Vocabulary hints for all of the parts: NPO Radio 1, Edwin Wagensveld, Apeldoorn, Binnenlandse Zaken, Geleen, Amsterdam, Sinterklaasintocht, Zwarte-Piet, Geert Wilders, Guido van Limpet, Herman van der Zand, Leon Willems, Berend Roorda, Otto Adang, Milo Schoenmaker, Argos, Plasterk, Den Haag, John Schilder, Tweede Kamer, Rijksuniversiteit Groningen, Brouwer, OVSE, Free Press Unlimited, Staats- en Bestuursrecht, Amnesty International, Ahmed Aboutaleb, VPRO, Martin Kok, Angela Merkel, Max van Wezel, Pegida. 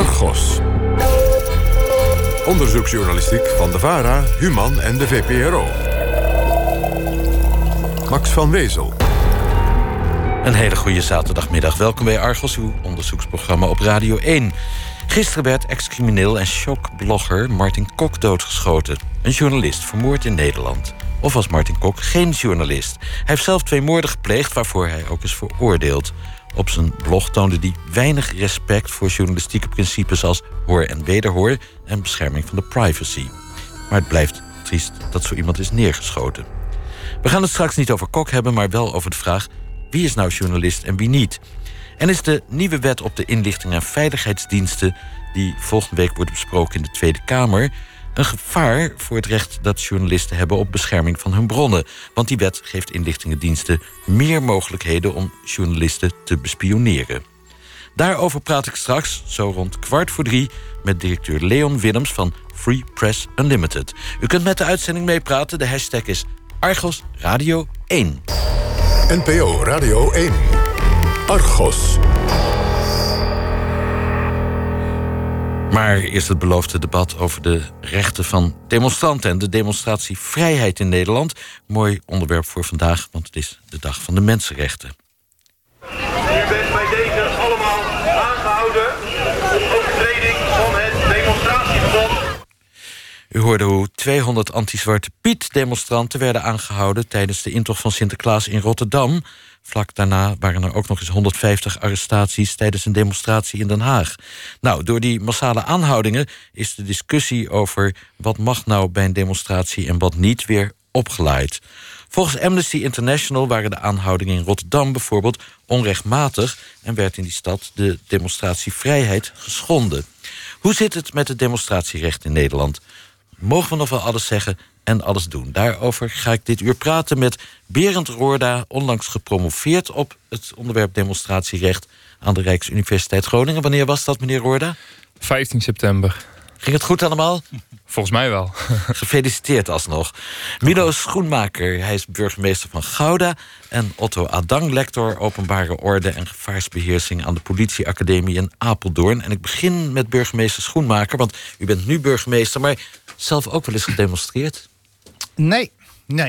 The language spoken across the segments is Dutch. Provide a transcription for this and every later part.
Argos. Onderzoeksjournalistiek van de VARA, Human en de VPRO. Max van Wezel. Een hele goede zaterdagmiddag. Welkom bij Argos, uw onderzoeksprogramma op Radio 1. Gisteren werd ex-crimineel en shockblogger Martin Kok doodgeschoten. Een journalist vermoord in Nederland. Of was Martin Kok geen journalist? Hij heeft zelf 2 moorden gepleegd waarvoor hij ook is veroordeeld. Op zijn blog toonde hij weinig respect voor journalistieke principes als hoor en wederhoor en bescherming van de privacy. Maar het blijft triest dat zo iemand is neergeschoten. We gaan het straks niet over Kok hebben, maar wel over de vraag: wie is nou journalist en wie niet? En is de nieuwe wet op de inlichting en veiligheidsdiensten, die volgende week wordt besproken in de Tweede Kamer, een gevaar voor het recht dat journalisten hebben op bescherming van hun bronnen? Want die wet geeft inlichtingendiensten meer mogelijkheden om journalisten te bespioneren. Daarover praat ik straks, zo rond 15:15, met directeur Leon Willems van Free Press Unlimited. U kunt met de uitzending meepraten. De hashtag is Argos Radio 1. NPO Radio 1. Argos. Maar eerst het beloofde debat over de rechten van demonstranten en de demonstratievrijheid in Nederland. Mooi onderwerp voor vandaag, want het is de dag van de mensenrechten. U bent bij deze allemaal aangehouden op overtreding van het demonstratieverbod. U hoorde hoe 200 anti-Zwarte Piet demonstranten werden aangehouden tijdens de intocht van Sinterklaas in Rotterdam. Vlak daarna waren er ook nog eens 150 arrestaties tijdens een demonstratie in Den Haag. Nou, door die massale aanhoudingen is de discussie over wat mag nou bij een demonstratie en wat niet weer opgelaaid. Volgens Amnesty International waren de aanhoudingen in Rotterdam bijvoorbeeld onrechtmatig en werd in die stad de demonstratievrijheid geschonden. Hoe zit het met het demonstratierecht in Nederland? Mogen we nog wel alles zeggen en alles doen? Daarover ga ik dit uur praten met Berend Roorda, onlangs gepromoveerd op het onderwerp demonstratierecht aan de Rijksuniversiteit Groningen. Wanneer was dat, meneer Roorda? 15 september. Ging het goed allemaal? Volgens mij wel. Gefeliciteerd alsnog. Milo Schoenmaker, hij is burgemeester van Gouda. En Otto Adang, lector openbare orde en gevaarsbeheersing aan de politieacademie in Apeldoorn. En ik begin met burgemeester Schoenmaker, want u bent nu burgemeester, maar zelf ook wel eens gedemonstreerd? Nee.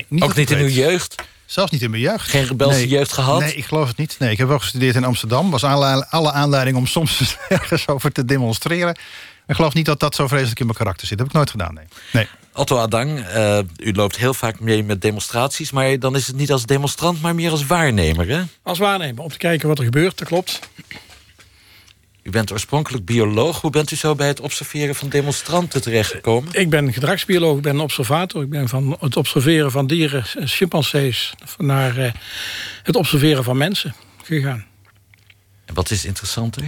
Niet ook niet in uw jeugd? Zelfs niet in mijn jeugd. Geen rebelse jeugd gehad? Nee, ik geloof het niet. Nee, ik heb wel gestudeerd in Amsterdam. Was alle aanleiding om soms ergens over te demonstreren. Ik geloof niet dat dat zo vreselijk in mijn karakter zit. Dat heb ik nooit gedaan, nee. Otto Adang, u loopt heel vaak mee met demonstraties, maar dan is het niet als demonstrant, maar meer als waarnemer, hè? Als waarnemer, om te kijken wat er gebeurt, dat klopt. U bent oorspronkelijk bioloog. Hoe bent u zo bij het observeren van demonstranten terechtgekomen? Ik ben gedragsbioloog, ik ben een observator. Ik ben van het observeren van dieren, chimpansees, naar het observeren van mensen gegaan. En wat is interessanter?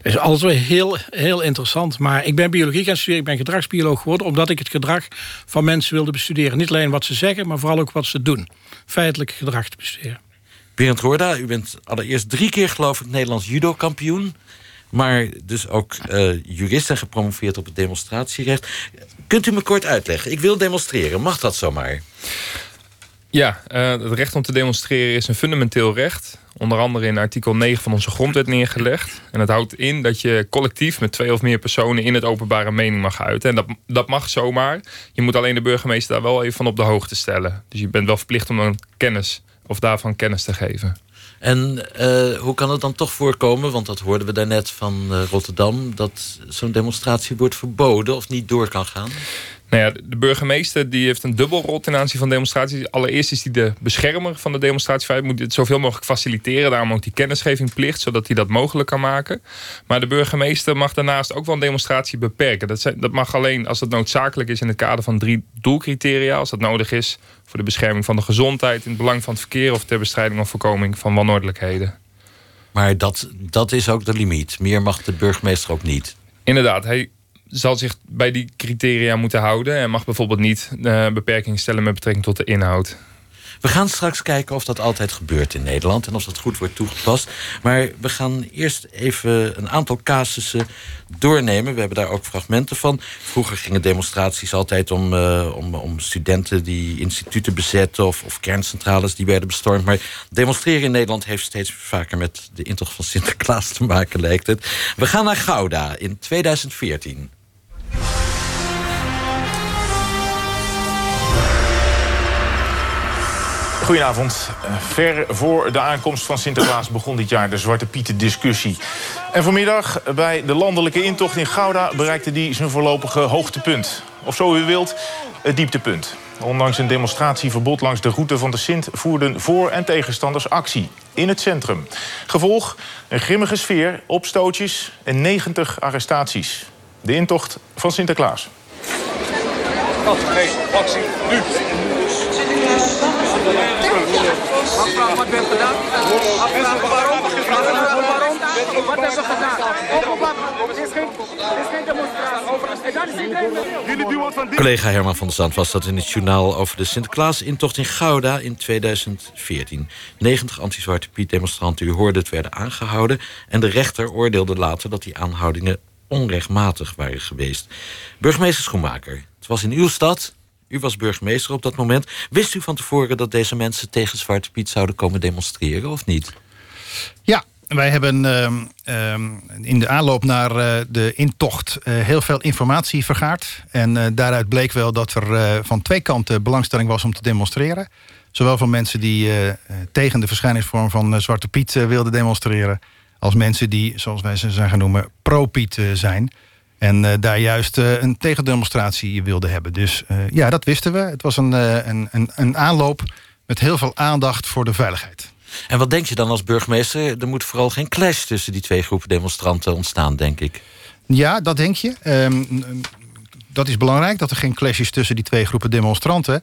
Het is alles weer heel, heel interessant. Maar ik ben biologie gaan studeren, ik ben gedragsbioloog geworden, omdat ik het gedrag van mensen wilde bestuderen. Niet alleen wat ze zeggen, maar vooral ook wat ze doen. Feitelijk gedrag te bestuderen. Berend Roorda, u bent allereerst 3 keer, geloof ik, Nederlands judo-kampioen. Maar dus ook jurist en gepromoveerd op het demonstratierecht. Kunt u me kort uitleggen? Ik wil demonstreren. Mag dat zomaar? Ja, het recht om te demonstreren is een fundamenteel recht. Onder andere in artikel 9 van onze grondwet neergelegd. En het houdt in dat je collectief met 2 of meer personen in het openbare mening mag uiten. En dat mag zomaar. Je moet alleen de burgemeester daar wel even van op de hoogte stellen. Dus je bent wel verplicht om dan daarvan kennis te geven. En hoe kan het dan toch voorkomen, want dat hoorden we daarnet van Rotterdam, dat zo'n demonstratie wordt verboden of niet door kan gaan? Nou ja, de burgemeester die heeft een dubbelrol ten aanzien van demonstraties. Allereerst is hij de beschermer van de demonstratievrijheid. Moet dit zoveel mogelijk faciliteren. Daarom ook die kennisgevingplicht, zodat hij dat mogelijk kan maken. Maar de burgemeester mag daarnaast ook wel een demonstratie beperken. Dat mag alleen als dat noodzakelijk is in het kader van 3 doelcriteria. Als dat nodig is voor de bescherming van de gezondheid, in het belang van het verkeer of ter bestrijding of voorkoming van wanordelijkheden. Maar dat is ook de limiet. Meer mag de burgemeester ook niet. Inderdaad, hij zal zich bij die criteria moeten houden en mag bijvoorbeeld niet beperkingen stellen met betrekking tot de inhoud. We gaan straks kijken of dat altijd gebeurt in Nederland en of dat goed wordt toegepast. Maar we gaan eerst even een aantal casussen doornemen. We hebben daar ook fragmenten van. Vroeger gingen demonstraties altijd om studenten die instituten bezetten of kerncentrales die werden bestormd. Maar demonstreren in Nederland heeft steeds vaker met de intocht van Sinterklaas te maken, lijkt het. We gaan naar Gouda in 2014. Goedenavond. Ver voor de aankomst van Sinterklaas begon dit jaar de Zwarte-Pieten-discussie. En vanmiddag bij de landelijke intocht in Gouda bereikte die zijn voorlopige hoogtepunt. Of zo u wilt, het dieptepunt. Ondanks een demonstratieverbod langs de route van de Sint voerden voor- en tegenstanders actie in het centrum. Gevolg: een grimmige sfeer, opstootjes en 90 arrestaties. De intocht van Sinterklaas. Actie nu. Afvraag wat werd gedaan. Afvraag waarom. Wat hebben we gedaan? Dit is geen demonstratie. Collega Herman van der Zand was dat in het journaal over de Sinterklaasintocht in Gouda in 2014. 90 anti-Zwarte Piet demonstranten, u hoorde het, werden aangehouden. En de rechter oordeelde later dat die aanhoudingen onrechtmatig waren geweest. Burgemeester Schoenmaker, het was in uw stad. U was burgemeester op dat moment. Wist u van tevoren dat deze mensen tegen Zwarte Piet zouden komen demonstreren, of niet? Ja, wij hebben in de aanloop naar de intocht heel veel informatie vergaard. En daaruit bleek wel dat er van twee kanten belangstelling was om te demonstreren. Zowel van mensen die tegen de verschijningsvorm van Zwarte Piet wilden demonstreren, als mensen die, zoals wij ze zijn gaan noemen, pro-Piet zijn. En daar juist een tegendemonstratie wilde hebben. Dus ja, dat wisten we. Het was een aanloop met heel veel aandacht voor de veiligheid. En wat denk je dan als burgemeester? Er moet vooral geen clash tussen die twee groepen demonstranten ontstaan, denk ik. Ja, dat denk je. Dat is belangrijk, dat er geen clash is tussen die twee groepen demonstranten.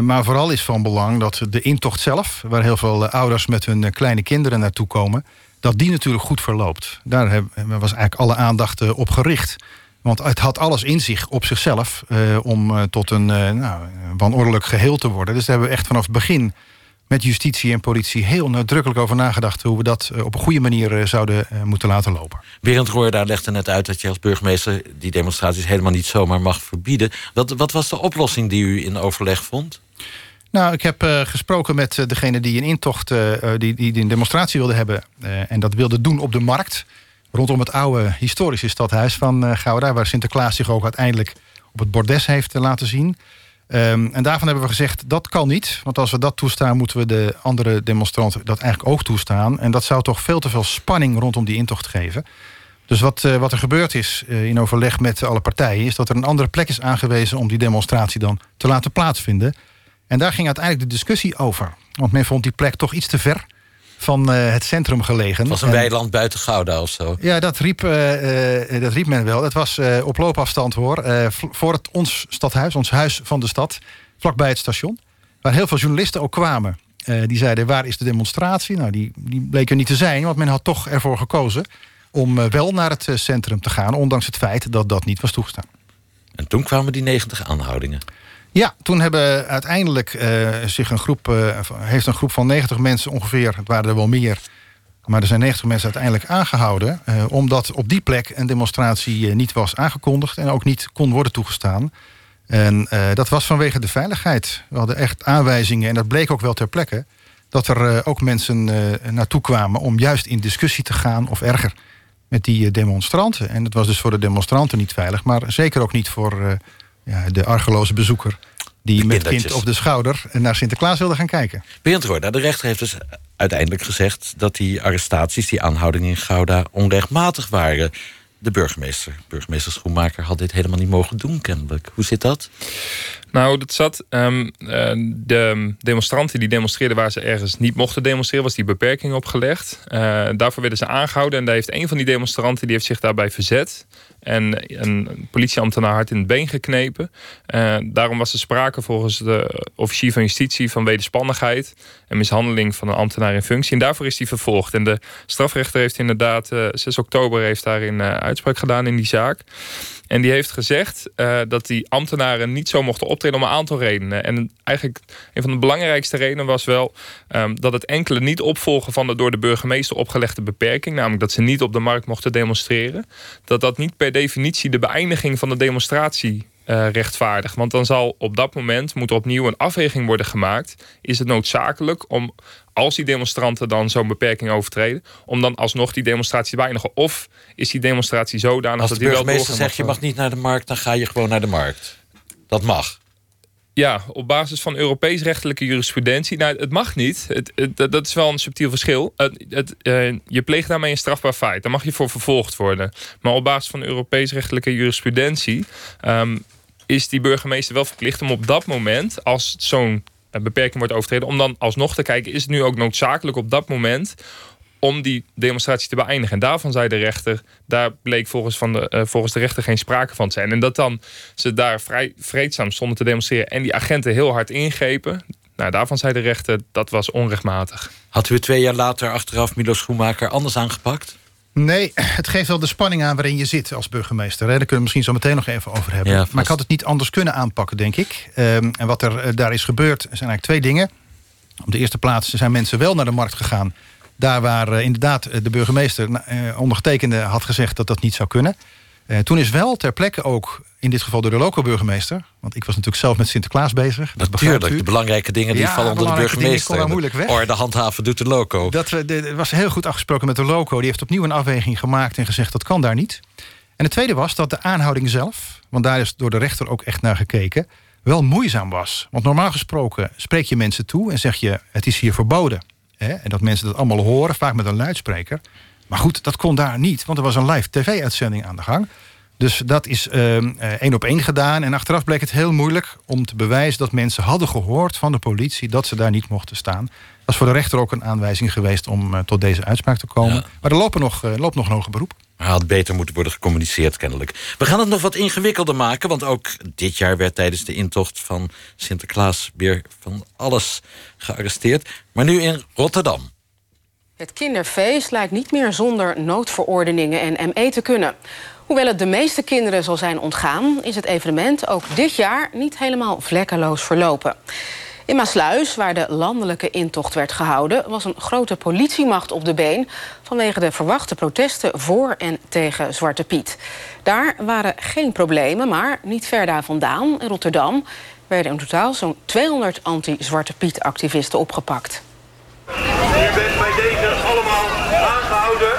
Maar vooral is van belang dat de intocht zelf, waar heel veel ouders met hun kleine kinderen naartoe komen, dat die natuurlijk goed verloopt. Daar was eigenlijk alle aandacht op gericht. Want het had alles in zich op zichzelf om tot een wanordelijk geheel te worden. Dus daar hebben we echt vanaf het begin met justitie en politie heel nadrukkelijk over nagedacht hoe we dat op een goede manier zouden moeten laten lopen. Berend Roorda legde net uit dat je als burgemeester die demonstraties helemaal niet zomaar mag verbieden. Wat was de oplossing die u in overleg vond? Nou, ik heb gesproken met degene die een intocht, die een demonstratie wilde hebben. En dat wilde doen op de markt. Rondom het oude historische stadhuis van Gouda, waar Sinterklaas zich ook uiteindelijk op het bordes heeft laten zien. En daarvan hebben we gezegd, dat kan niet. Want als we dat toestaan, moeten we de andere demonstranten dat eigenlijk ook toestaan. En dat zou toch veel te veel spanning rondom die intocht geven. Dus wat er gebeurd is in overleg met alle partijen, is dat er een andere plek is aangewezen om die demonstratie dan te laten plaatsvinden. En daar ging uiteindelijk de discussie over. Want men vond die plek toch iets te ver van het centrum gelegen. Het was een weiland buiten Gouda of zo. Ja, dat riep men wel. Het was op loopafstand hoor. Voor ons stadhuis, ons huis van de stad. Vlakbij het station. Waar heel veel journalisten ook kwamen. Die zeiden, waar is de demonstratie? Nou, die bleek er niet te zijn. Want men had toch ervoor gekozen om wel naar het centrum te gaan. Ondanks het feit dat dat niet was toegestaan. En toen kwamen die 90 aanhoudingen. Ja, toen hebben uiteindelijk heeft een groep van 90 mensen ongeveer, het waren er wel meer, maar er zijn 90 mensen uiteindelijk aangehouden, omdat op die plek een demonstratie niet was aangekondigd en ook niet kon worden toegestaan. En dat was vanwege de veiligheid. We hadden echt aanwijzingen, en dat bleek ook wel ter plekke, dat er ook mensen naartoe kwamen om juist in discussie te gaan of erger met die demonstranten. En dat was dus voor de demonstranten niet veilig, maar zeker ook niet voor de argeloze bezoeker die met kind op de schouder naar Sinterklaas wilde gaan kijken. Berend Roorda, de rechter heeft dus uiteindelijk gezegd dat die arrestaties, die aanhoudingen in Gouda, onrechtmatig waren. De burgemeester Schoenmaker, had dit helemaal niet mogen doen, kennelijk. Hoe zit dat? Nou, dat zat. De demonstranten die demonstreerden waar ze ergens niet mochten demonstreren, was die beperking opgelegd. Daarvoor werden ze aangehouden en daar heeft een van die demonstranten, die heeft zich daarbij verzet. en een politieambtenaar hard in het been geknepen. Daarom was er sprake volgens de officier van justitie van wederspannigheid en mishandeling van een ambtenaar in functie. En daarvoor is hij vervolgd. En de strafrechter heeft inderdaad 6 oktober heeft daarin uitspraak gedaan in die zaak. En die heeft gezegd dat die ambtenaren niet zo mochten optreden om een aantal redenen. En eigenlijk een van de belangrijkste redenen was wel dat het enkele niet opvolgen van de door de burgemeester opgelegde beperking, namelijk dat ze niet op de markt mochten demonstreren, dat niet per definitie de beëindiging van de demonstratie rechtvaardig. Want dan zal op dat moment moet opnieuw een afweging worden gemaakt. Is het noodzakelijk om, als die demonstranten dan zo'n beperking overtreden, om dan alsnog die demonstratie te beëindigen? Of is die demonstratie zodanig dat die wel doorgaan? Als de burgemeester zegt, je mag niet naar de markt, dan ga je gewoon naar de markt. Dat mag. Ja, op basis van Europees rechtelijke jurisprudentie. Nou, het mag niet. Dat is wel een subtiel verschil. Je pleegt daarmee een strafbaar feit. Daar mag je voor vervolgd worden. Maar op basis van Europees rechtelijke jurisprudentie is die burgemeester wel verplicht om op dat moment, als zo'n beperking wordt overtreden, om dan alsnog te kijken, is het nu ook noodzakelijk op dat moment om die demonstratie te beëindigen. En daarvan zei de rechter, daar bleek volgens de rechter geen sprake van te zijn. En dat dan ze daar vrij vreedzaam stonden te demonstreren en die agenten heel hard ingrepen, nou, daarvan zei de rechter, dat was onrechtmatig. Had u 2 jaar later achteraf Milo Schoenmaker anders aangepakt? Nee, het geeft wel de spanning aan waarin je zit als burgemeester. Daar kunnen we misschien zo meteen nog even over hebben. Ja, maar ik had het niet anders kunnen aanpakken, denk ik. En wat er daar is gebeurd, zijn eigenlijk 2 dingen. Op de eerste plaats zijn mensen wel naar de markt gegaan. Daar waar inderdaad de burgemeester ondergetekende had gezegd dat dat niet zou kunnen. Toen is wel ter plekke ook, in dit geval door de lokale burgemeester, want ik was natuurlijk zelf met Sinterklaas bezig. Natuurlijk, de belangrijke dingen die vallen onder de burgemeester. Orde handhaven doet de loco. Dat was heel goed afgesproken met de loco. Die heeft opnieuw een afweging gemaakt en gezegd dat kan daar niet. En het tweede was dat de aanhouding zelf, want daar is door de rechter ook echt naar gekeken, wel moeizaam was. Want normaal gesproken spreek je mensen toe en zeg je het is hier verboden. En dat mensen dat allemaal horen, vaak met een luidspreker. Maar goed, dat kon daar niet, want er was een live tv-uitzending aan de gang. Dus dat is 1 op 1 gedaan. En achteraf bleek het heel moeilijk om te bewijzen dat mensen hadden gehoord van de politie dat ze daar niet mochten staan. Dat is voor de rechter ook een aanwijzing geweest om tot deze uitspraak te komen. Ja. Maar er loopt nog een hoger beroep. Maar had beter moeten worden gecommuniceerd kennelijk. We gaan het nog wat ingewikkelder maken, want ook dit jaar werd tijdens de intocht van Sinterklaas weer van alles gearresteerd. Maar nu in Rotterdam. Het kinderfeest lijkt niet meer zonder noodverordeningen en ME te kunnen. Hoewel het de meeste kinderen zal zijn ontgaan, is het evenement ook dit jaar niet helemaal vlekkeloos verlopen. In Maassluis, waar de landelijke intocht werd gehouden, was een grote politiemacht op de been vanwege de verwachte protesten voor en tegen Zwarte-Piet. Daar waren geen problemen, maar niet ver daar vandaan, in Rotterdam, werden in totaal zo'n 200 anti-Zwarte-Piet-activisten opgepakt. U bent bij deze allemaal aangehouden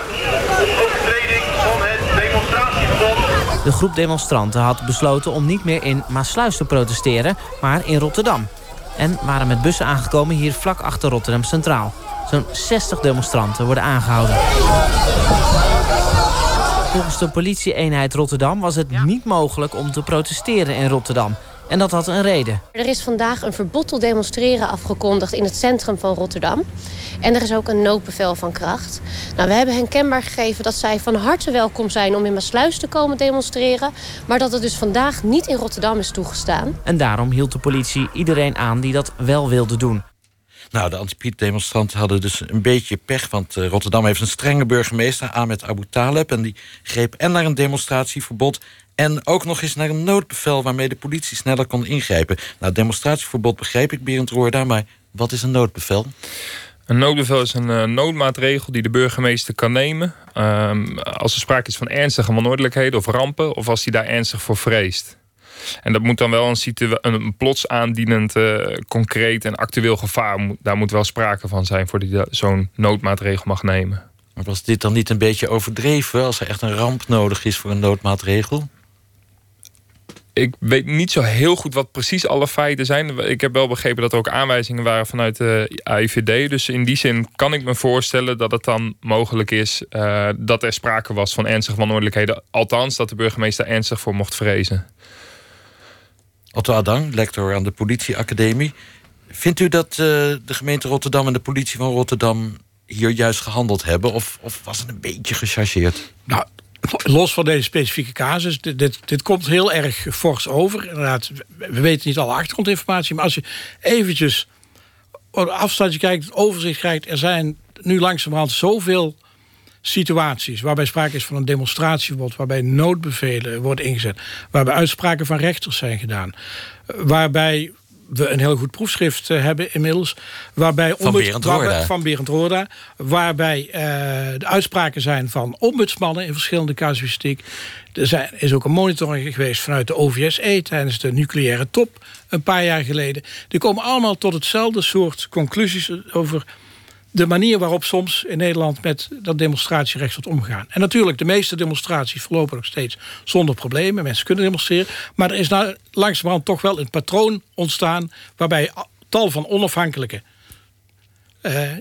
op overtreding van het demonstratieverbod. De groep demonstranten had besloten om niet meer in Maassluis te protesteren, maar in Rotterdam. En waren met bussen aangekomen hier vlak achter Rotterdam Centraal. Zo'n 60 demonstranten worden aangehouden. Volgens de politie-eenheid Rotterdam was het niet mogelijk om te protesteren in Rotterdam. En dat had een reden. Er is vandaag een verbod tot demonstreren afgekondigd in het centrum van Rotterdam. En er is ook een noodbevel van kracht. Nou, we hebben hen kenbaar gegeven dat zij van harte welkom zijn om in Maassluis te komen demonstreren. Maar dat het dus vandaag niet in Rotterdam is toegestaan. En daarom hield de politie iedereen aan die dat wel wilde doen. Nou, de anti-Piet-demonstranten hadden dus een beetje pech, want Rotterdam heeft een strenge burgemeester, Ahmed Aboutaleb. En die greep en naar een demonstratieverbod en ook nog eens naar een noodbevel waarmee de politie sneller kon ingrijpen. Nou, het demonstratieverbod begreep ik, Berend Roorda, maar wat is een noodbevel? Een noodbevel is een noodmaatregel die de burgemeester kan nemen als er sprake is van ernstige wanordelijkheden of rampen, of als hij daar ernstig voor vreest. En dat moet dan wel een plots aandienend, concreet en actueel gevaar. Daar moet wel sprake van zijn voordat je zo'n noodmaatregel mag nemen. Maar was dit dan niet een beetje overdreven als er echt een ramp nodig is voor een noodmaatregel? Ik weet niet zo heel goed wat precies alle feiten zijn. Ik heb wel begrepen dat er ook aanwijzingen waren vanuit de AIVD. Dus in die zin kan ik me voorstellen dat het dan mogelijk is dat er sprake was van ernstige wanordelijkheden. Althans, dat de burgemeester ernstig voor mocht vrezen. Otto Adang, lector aan de politieacademie. Vindt u dat de gemeente Rotterdam en de politie van Rotterdam hier juist gehandeld hebben? Of was het een beetje gechargeerd? Nou, Los van deze specifieke casus, dit komt heel erg fors over. Inderdaad, we weten niet alle achtergrondinformatie, maar als je eventjes op afstandje kijkt, het overzicht krijgt, er zijn nu langzamerhand zoveel situaties waarbij sprake is van een demonstratieverbod, waarbij noodbevelen worden ingezet, waarbij uitspraken van rechters zijn gedaan, waarbij we een heel goed proefschrift hebben inmiddels, waarbij van Berend Roorda, waarbij de uitspraken zijn van ombudsmannen in verschillende casuïstiek. Er is ook een monitoring geweest vanuit de OVSE tijdens de nucleaire top een paar jaar geleden. Die komen allemaal tot hetzelfde soort conclusies over de manier waarop soms in Nederland met dat demonstratierecht wordt omgegaan. En natuurlijk, de meeste demonstraties verlopen nog steeds zonder problemen. Mensen kunnen demonstreren. Maar er is nou langzamerhand toch wel een patroon ontstaan waarbij tal van onafhankelijke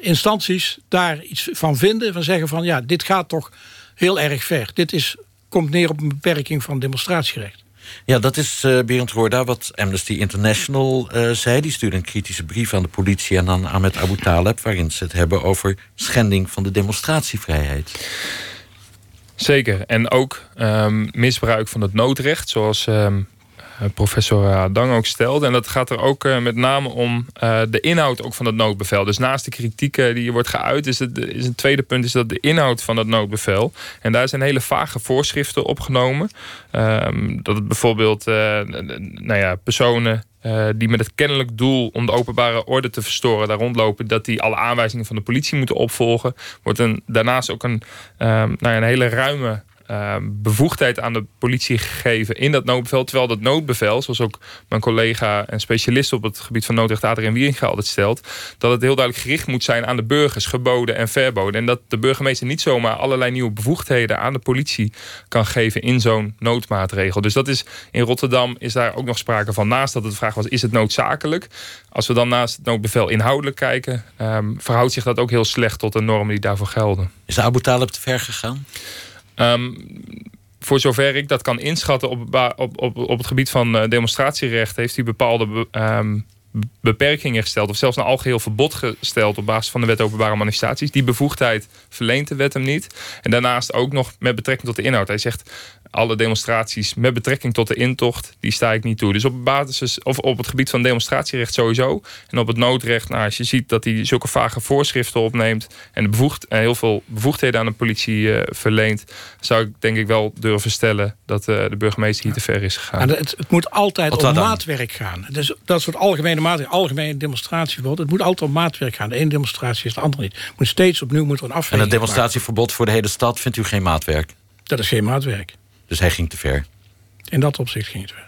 instanties daar iets van vinden. Van zeggen van, ja, dit gaat toch heel erg ver. Dit komt neer op een beperking van demonstratierecht. Ja, dat is Berend Roorda, wat Amnesty International zei. Die stuurde een kritische brief aan de politie en aan Ahmed Aboutaleb, waarin ze het hebben over schending van de demonstratievrijheid. Zeker. En ook misbruik van het noodrecht, zoals professor Adang ook stelde. En dat gaat er ook met name om de inhoud ook van het noodbevel. Dus naast de kritiek die wordt geuit, is een tweede punt is dat de inhoud van dat noodbevel. En daar zijn hele vage voorschriften opgenomen. Dat het bijvoorbeeld personen die met het kennelijk doel om de openbare orde te verstoren daar rondlopen, dat die alle aanwijzingen van de politie moeten opvolgen. Wordt daarnaast ook een hele ruime bevoegdheid aan de politie gegeven in dat noodbevel. Terwijl dat noodbevel, zoals ook mijn collega en specialist op het gebied van noodrecht Adrien Wieringa altijd stelt, dat het heel duidelijk gericht moet zijn aan de burgers, geboden en verboden. En dat de burgemeester niet zomaar allerlei nieuwe bevoegdheden aan de politie kan geven in zo'n noodmaatregel. Dus dat is in Rotterdam is daar ook nog sprake van. Naast dat het de vraag was, is het noodzakelijk? Als we dan naast het noodbevel inhoudelijk kijken, verhoudt zich dat ook heel slecht tot de normen die daarvoor gelden. Is Aboutaleb te ver gegaan? Voor zover ik dat kan inschatten op het gebied van demonstratierecht, heeft hij bepaalde beperkingen gesteld of zelfs een algeheel verbod gesteld op basis van de wet openbare manifestaties. Die bevoegdheid verleent de wet hem niet. En daarnaast ook nog met betrekking tot de inhoud. Hij zegt, alle demonstraties met betrekking tot de intocht, die sta ik niet toe. Dus op basis, of op het gebied van demonstratierecht sowieso. En op het noodrecht, als je ziet dat hij zulke vage voorschriften opneemt en heel veel bevoegdheden aan de politie verleent, zou ik denk ik wel durven stellen dat de burgemeester hier te ver is gegaan. Het moet altijd om maatwerk gaan. Dus dat soort algemene demonstratieverbod, het moet altijd om maatwerk gaan. De ene demonstratie is de andere niet. Het moet steeds opnieuw een afweging maken. En het demonstratieverbod voor de hele stad vindt u geen maatwerk? Dat is geen maatwerk. Dus hij ging te ver. In dat opzicht ging het ver.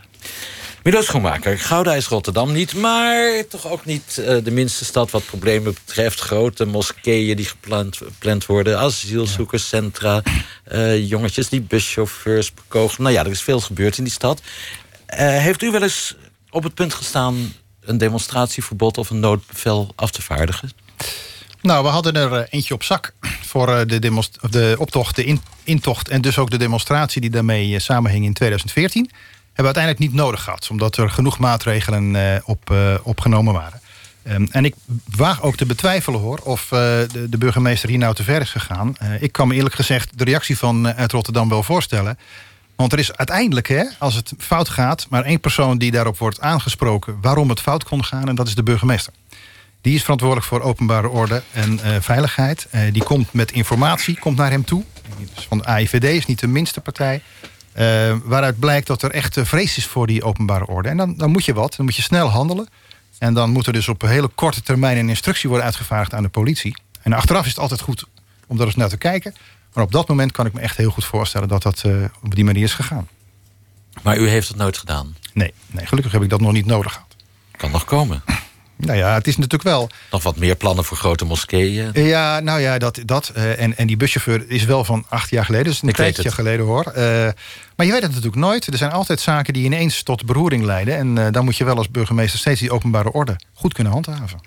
Milo Schoenmaker, Gouda is Rotterdam niet, maar toch ook niet de minste stad wat problemen betreft. Grote moskeeën die gepland worden, asielzoekerscentra, jongetjes die buschauffeurs bekogelen. Nou ja, er is veel gebeurd in die stad. Heeft u wel eens op het punt gestaan een demonstratieverbod of een noodbevel af te vaardigen? Nou, we hadden er eentje op zak voor de intocht en dus ook de demonstratie die daarmee samenhing in 2014... hebben we uiteindelijk niet nodig gehad, omdat er genoeg maatregelen opgenomen waren. En ik waag ook te betwijfelen hoor, of de burgemeester hier nou te ver is gegaan. Ik kan me eerlijk gezegd de reactie uit Rotterdam wel voorstellen. Want er is uiteindelijk, als het fout gaat, maar één persoon die daarop wordt aangesproken waarom het fout kon gaan, en dat is de burgemeester. Die is verantwoordelijk voor openbare orde en veiligheid. Die komt met informatie, komt naar hem toe. Dus van de AIVD is niet de minste partij. Waaruit blijkt dat er echt vrees is voor die openbare orde. En dan moet je wat, dan moet je snel handelen. En dan moet er dus op een hele korte termijn een instructie worden uitgevaardigd aan de politie. En achteraf is het altijd goed om daar eens naar te kijken. Maar op dat moment kan ik me echt heel goed voorstellen dat dat op die manier is gegaan. Maar u heeft het nooit gedaan? Nee, gelukkig heb ik dat nog niet nodig gehad. Kan nog komen. Nou ja, het is natuurlijk wel nog wat meer plannen voor grote moskeeën. Ja, nou ja, en die buschauffeur is wel van 8 jaar geleden. Dus een tijdje geleden hoor. Maar je weet het natuurlijk nooit. Er zijn altijd zaken die ineens tot beroering leiden. En dan moet je wel als burgemeester steeds die openbare orde goed kunnen handhaven.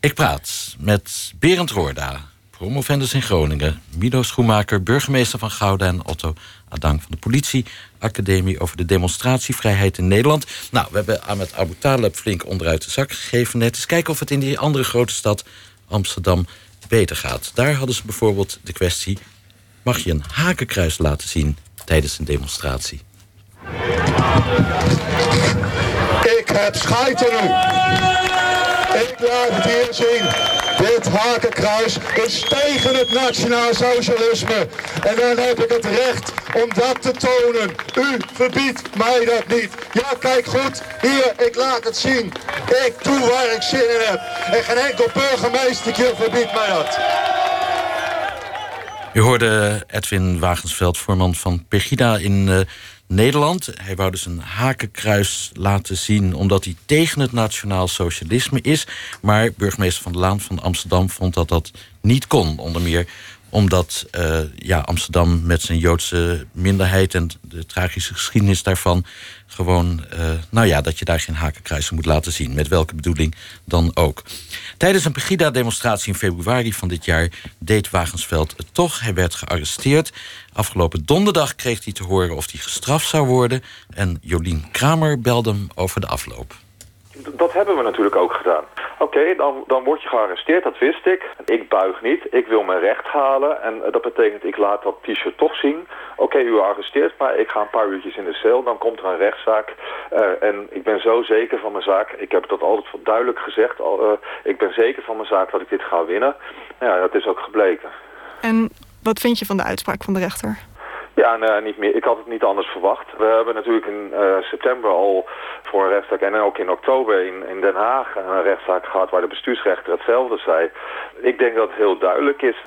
Ik praat met Berend Roorda, promovendus in Groningen, Milo Schoenmaker, burgemeester van Gouda, en Otto Adang van de politieacademie over de demonstratievrijheid in Nederland. Nou, we hebben Ahmed Aboutaleb flink onderuit de zak gegeven net. Eens kijken of het in die andere grote stad, Amsterdam, beter gaat. Daar hadden ze bijvoorbeeld de kwestie mag je een hakenkruis laten zien tijdens een demonstratie. Ik heb schijten nu. Ik laat het hier zien. Dit hakenkruis is tegen het nationaal socialisme. En dan heb ik het recht om dat te tonen. U verbiedt mij dat niet. Ja, kijk goed. Hier, ik laat het zien. Ik doe waar ik zin in heb. En geen enkel burgemeestertje verbiedt mij dat. U hoorde Edwin Wagensveld, voorman van Pegida in Nederland. Hij wou dus een hakenkruis laten zien omdat hij tegen het nationaal socialisme is. Maar burgemeester Van der Laan van Amsterdam vond dat dat niet kon. Onder meer omdat Amsterdam met zijn Joodse minderheid en de tragische geschiedenis daarvan gewoon, dat je daar geen hakenkruisen moet laten zien. Met welke bedoeling dan ook. Tijdens een Pegida-demonstratie in februari van dit jaar deed Wagensveld het toch. Hij werd gearresteerd. Afgelopen donderdag kreeg hij te horen of hij gestraft zou worden. En Jolien Kramer belde hem over de afloop. Dat hebben we natuurlijk ook gedaan. Oké, dan word je gearresteerd, dat wist ik. Ik buig niet, ik wil mijn recht halen. En dat betekent, ik laat dat t-shirt toch zien. Oké, u arresteert, maar ik ga een paar uurtjes in de cel. Dan komt er een rechtszaak. En ik ben zo zeker van mijn zaak. Ik heb dat altijd duidelijk gezegd. Ik ben zeker van mijn zaak dat ik dit ga winnen. Ja, dat is ook gebleken. En wat vind je van de uitspraak van de rechter? Ja, nee, niet meer. Ik had het niet anders verwacht. We hebben natuurlijk in september al voor een rechtszaak en ook in oktober in Den Haag een rechtszaak gehad waar de bestuursrechter hetzelfde zei. Ik denk dat het heel duidelijk is.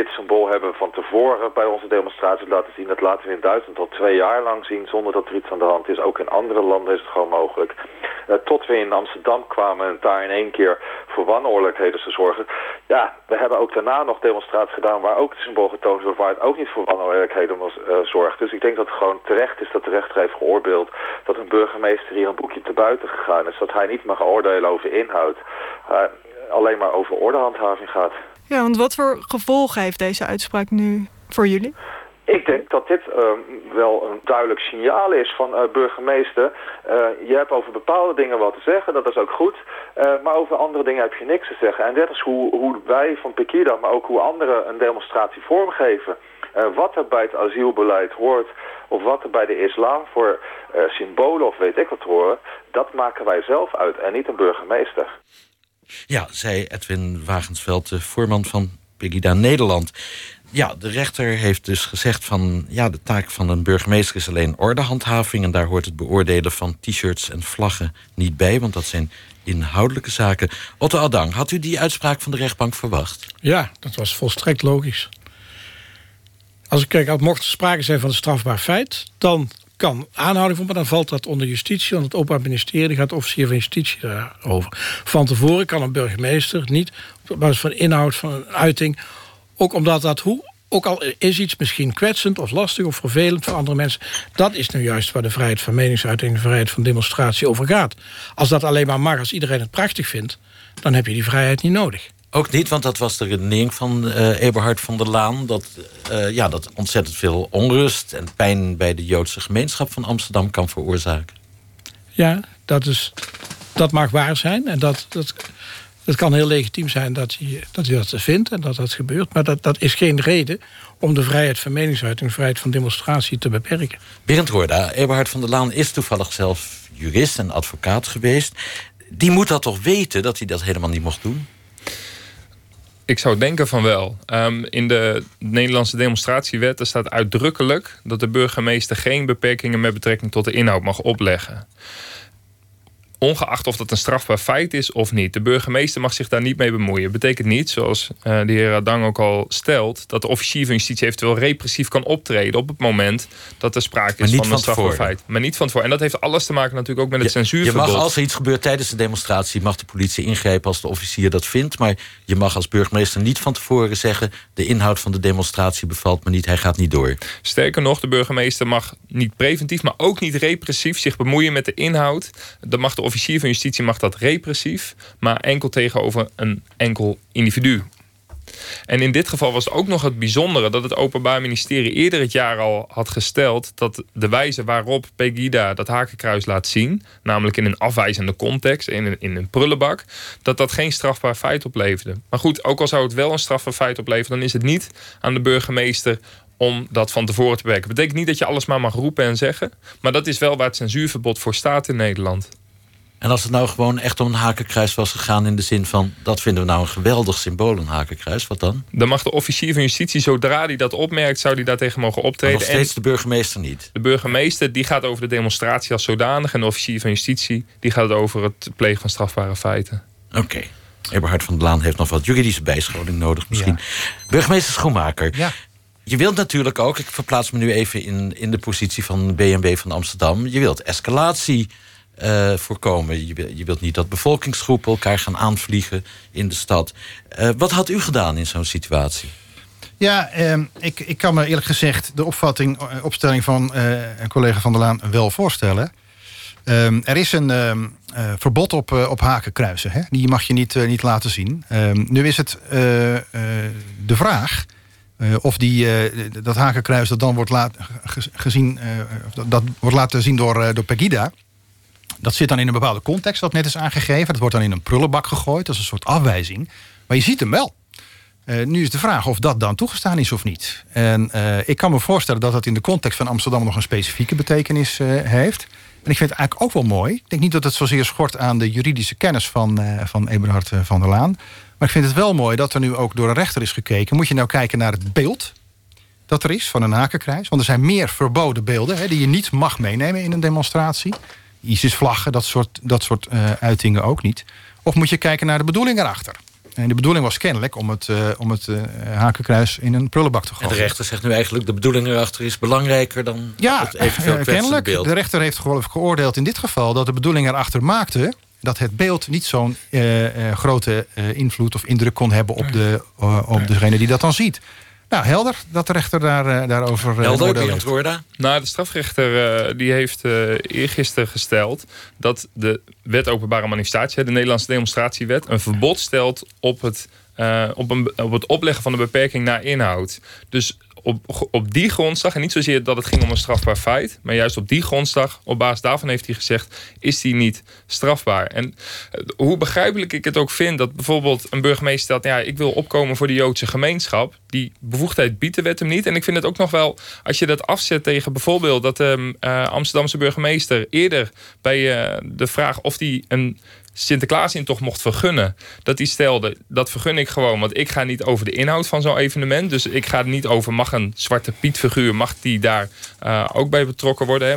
Dit symbool hebben we van tevoren bij onze demonstratie laten zien. Dat laten we in Duitsland al 2 jaar lang zien zonder dat er iets aan de hand is. Ook in andere landen is het gewoon mogelijk. Tot we in Amsterdam kwamen en daar in één keer voor wanordelijkheden te zorgen. Ja, we hebben ook daarna nog demonstraties gedaan waar ook het symbool getoond wordt, waar het ook niet voor wanordelijkheden was. Dus ik denk dat het gewoon terecht is dat de rechter heeft geoordeeld dat een burgemeester hier een boekje te buiten gegaan is. Dat hij niet mag oordelen over inhoud, alleen maar over ordehandhaving gaat. Ja, want wat voor gevolgen heeft deze uitspraak nu voor jullie? Ik denk dat dit wel een duidelijk signaal is van burgemeester. Je hebt over bepaalde dingen wat te zeggen, dat is ook goed. Maar over andere dingen heb je niks te zeggen. En dat is hoe wij van Pegida, maar ook hoe anderen een demonstratie vormgeven. Wat er bij het asielbeleid hoort, of wat er bij de islam voor symbolen of weet ik wat horen, dat maken wij zelf uit en niet een burgemeester. Ja, zei Edwin Wagensveld, de voorman van Pegida Nederland. Ja, de rechter heeft dus gezegd van, ja, de taak van een burgemeester is alleen ordehandhaving en daar hoort het beoordelen van t-shirts en vlaggen niet bij, want dat zijn inhoudelijke zaken. Otto Adang, had u die uitspraak van de rechtbank verwacht? Ja, dat was volstrekt logisch. Als ik kijk, mocht er sprake zijn van een strafbaar feit, dan kan aanhouding van, maar dan valt dat onder justitie, want het Openbaar Ministerie gaat de officier van justitie daarover. Van tevoren kan een burgemeester niet, op basis van inhoud van een uiting, ook omdat dat ook al is iets misschien kwetsend of lastig of vervelend voor andere mensen, dat is nu juist waar de vrijheid van meningsuiting en de vrijheid van demonstratie over gaat. Als dat alleen maar mag, als iedereen het prachtig vindt, dan heb je die vrijheid niet nodig. Ook niet, want dat was de redenering van Eberhard van der Laan, dat ontzettend veel onrust en pijn bij de Joodse gemeenschap van Amsterdam kan veroorzaken. Ja, dat mag waar zijn. En dat kan heel legitiem zijn dat je dat vindt en dat gebeurt. Maar dat is geen reden om de vrijheid van meningsuiting, de vrijheid van demonstratie te beperken. Berend Roorda, Eberhard van der Laan is toevallig zelf jurist en advocaat geweest. Die moet dat toch weten, dat hij dat helemaal niet mocht doen? Ik zou denken van wel. In de Nederlandse demonstratiewet er staat uitdrukkelijk dat de burgemeester geen beperkingen met betrekking tot de inhoud mag opleggen. Ongeacht of dat een strafbaar feit is of niet. De burgemeester mag zich daar niet mee bemoeien. Betekent niet, zoals de heer Adang ook al stelt, dat de officier van justitie eventueel repressief kan optreden op het moment dat er sprake is van een strafbaar feit. Maar niet van tevoren. En dat heeft alles te maken natuurlijk ook met het censuurverbod. Je mag, als er iets gebeurt tijdens de demonstratie, mag de politie ingrijpen als de officier dat vindt. Maar je mag als burgemeester niet van tevoren zeggen, de inhoud van de demonstratie bevalt me niet, hij gaat niet door. Sterker nog, de burgemeester mag niet preventief, maar ook niet repressief zich bemoeien met de inhoud. Dat mag de officier van justitie mag dat repressief, maar enkel tegenover een enkel individu. En in dit geval was het ook nog het bijzondere dat het Openbaar Ministerie eerder het jaar al had gesteld dat de wijze waarop Pegida dat hakenkruis laat zien, namelijk in een afwijzende context, in een prullenbak, dat geen strafbaar feit opleverde. Maar goed, ook al zou het wel een strafbaar feit opleveren, dan is het niet aan de burgemeester om dat van tevoren te bewerken. Dat betekent niet dat je alles maar mag roepen en zeggen. Maar dat is wel waar het censuurverbod voor staat in Nederland. En als het nou gewoon echt om een hakenkruis was gegaan, in de zin van, dat vinden we nou een geweldig symbool, een hakenkruis, wat dan? Dan mag de officier van justitie, zodra hij dat opmerkt, zou hij daartegen mogen optreden. Maar nog steeds en de burgemeester niet? De burgemeester die gaat over de demonstratie als zodanig, en de officier van justitie die gaat over het plegen van strafbare feiten. Oké. Eberhard van der Laan heeft nog wat juridische bijscholing nodig misschien. Ja. Burgemeester Schoenmaker. Ja. Je wilt natuurlijk ook, ik verplaats me nu even in de positie van BNB van Amsterdam, je wilt escalatie voorkomen. Je wilt niet dat bevolkingsgroepen elkaar gaan aanvliegen in de stad. Wat had u gedaan in zo'n situatie? Ja, ik kan me eerlijk gezegd de opstelling van een collega van der Laan wel voorstellen. Er is een verbod op hakenkruisen. Hè? Die mag je niet laten zien. Nu is het de vraag of dat hakenkruis dat dan wordt laten zien door Pegida. Dat zit dan in een bepaalde context, dat net is aangegeven. Dat wordt dan in een prullenbak gegooid. Dat is een soort afwijzing. Maar je ziet hem wel. Nu is de vraag of dat dan toegestaan is of niet. En ik kan me voorstellen dat dat in de context van Amsterdam nog een specifieke betekenis heeft. En ik vind het eigenlijk ook wel mooi. Ik denk niet dat het zozeer schort aan de juridische kennis van Eberhard van der Laan. Maar ik vind het wel mooi dat er nu ook door een rechter is gekeken. Moet je nou kijken naar het beeld dat er is van een hakenkruis? Want er zijn meer verboden beelden die je niet mag meenemen in een demonstratie. ISIS-vlaggen, dat soort uitingen ook niet. Of moet je kijken naar de bedoeling erachter? En de bedoeling was kennelijk om het hakenkruis in een prullenbak te gooien. En de rechter zegt nu eigenlijk, de bedoeling erachter is belangrijker dan het eventueel kwetsende beeld. De rechter heeft geoordeeld in dit geval dat de bedoeling erachter maakte dat het beeld niet zo'n grote invloed of indruk kon hebben op degene die dat dan ziet. Nou, helder dat de rechter daarover... Helder, Berend Roorda? Nou, de strafrechter die heeft eergisteren gesteld dat de wet openbare manifestatie, de Nederlandse demonstratiewet, een verbod stelt op het opleggen van een beperking naar inhoud. Dus op die grondslag, en niet zozeer dat het ging om een strafbaar feit, maar juist op die grondslag, op basis daarvan heeft hij gezegd, is die niet strafbaar. En hoe begrijpelijk ik het ook vind dat bijvoorbeeld een burgemeester stelt, ik wil opkomen voor de Joodse gemeenschap, die bevoegdheid biedt de wet hem niet. En ik vind het ook nog wel, als je dat afzet tegen bijvoorbeeld dat de Amsterdamse burgemeester eerder bij de vraag of die een Sinterklaasintocht mocht vergunnen, dat die stelde, dat vergun ik gewoon, want ik ga niet over de inhoud van zo'n evenement. Dus ik ga niet over, mag een Zwarte-Piet figuur, mag die daar ook bij betrokken worden? Hè?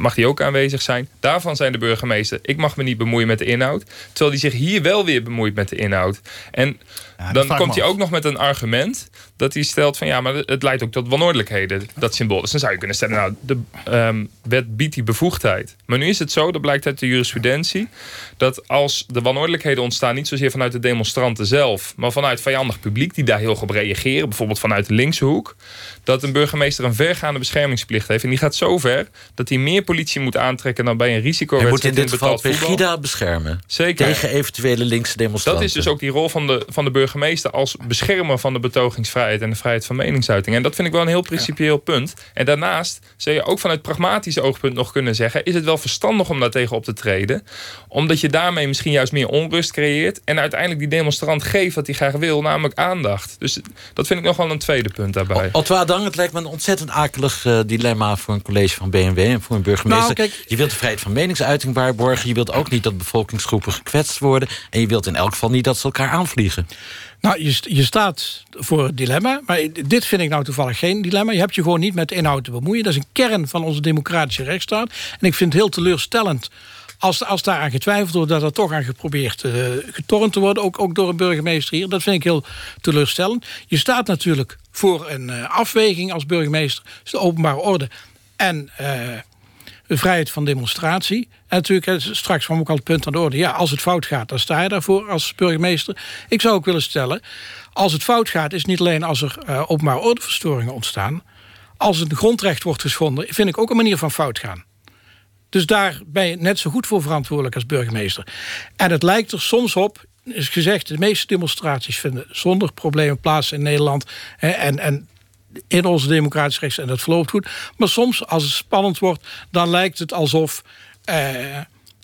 Mag die ook aanwezig zijn? Daarvan zijn de burgemeester, ik mag me niet bemoeien met de inhoud. Terwijl die zich hier wel weer bemoeit met de inhoud. En dan komt hij ook nog met een argument dat hij stelt van maar het leidt ook tot wanordelijkheden, dat symbool. Dus dan zou je kunnen stellen, de wet biedt die bevoegdheid. Maar nu is het zo, dat blijkt uit de jurisprudentie, dat als de wanordelijkheden ontstaan, niet zozeer vanuit de demonstranten zelf, maar vanuit vijandig publiek die daar heel goed reageren, bijvoorbeeld vanuit de linkse hoek, dat een burgemeester een vergaande beschermingsplicht heeft. En die gaat zo ver dat hij meer politie moet aantrekken dan bij een risicowedstrijd. Hij moet in dit geval Pegida beschermen. Zeker. Tegen eventuele linkse demonstranten. Dat is dus ook die rol van de burgemeester als beschermer van de betogingsvrijheid en de vrijheid van meningsuiting. En dat vind ik wel een heel principieel punt. En daarnaast zou je ook vanuit pragmatisch oogpunt nog kunnen zeggen, is het wel verstandig om daar tegen op te treden? Omdat je daarmee misschien juist meer onrust creëert en uiteindelijk die demonstrant geeft wat hij graag wil, namelijk aandacht. Dus dat vind ik nog wel een tweede punt daarbij. Otto Adang, het lijkt me een ontzettend akelig dilemma voor een college van BNW en voor een burgemeester. Nou, kijk, je wilt de vrijheid van meningsuiting waarborgen, je wilt ook niet dat bevolkingsgroepen gekwetst worden en je wilt in elk geval niet dat ze elkaar aanvliegen. Nou, je staat voor het dilemma, maar dit vind ik nou toevallig geen dilemma. Je hebt je gewoon niet met de inhoud te bemoeien. Dat is een kern van onze democratische rechtsstaat. En ik vind het heel teleurstellend als daar aan getwijfeld wordt, dat er toch aan geprobeerd getornd te worden, ook door een burgemeester hier. Dat vind ik heel teleurstellend. Je staat natuurlijk voor een afweging als burgemeester. Dus de openbare orde en de vrijheid van demonstratie. En natuurlijk, straks kwam ook al het punt aan de orde. Ja, als het fout gaat, dan sta je daarvoor als burgemeester. Ik zou ook willen stellen, als het fout gaat, is niet alleen als er openbare ordeverstoringen ontstaan. Als het grondrecht wordt geschonden, vind ik ook een manier van fout gaan. Dus daar ben je net zo goed voor verantwoordelijk als burgemeester. En het lijkt er soms op, is gezegd, de meeste demonstraties vinden zonder problemen plaats in Nederland. En in onze democratische rechts, en dat verloopt goed. Maar soms, als het spannend wordt, dan lijkt het alsof aan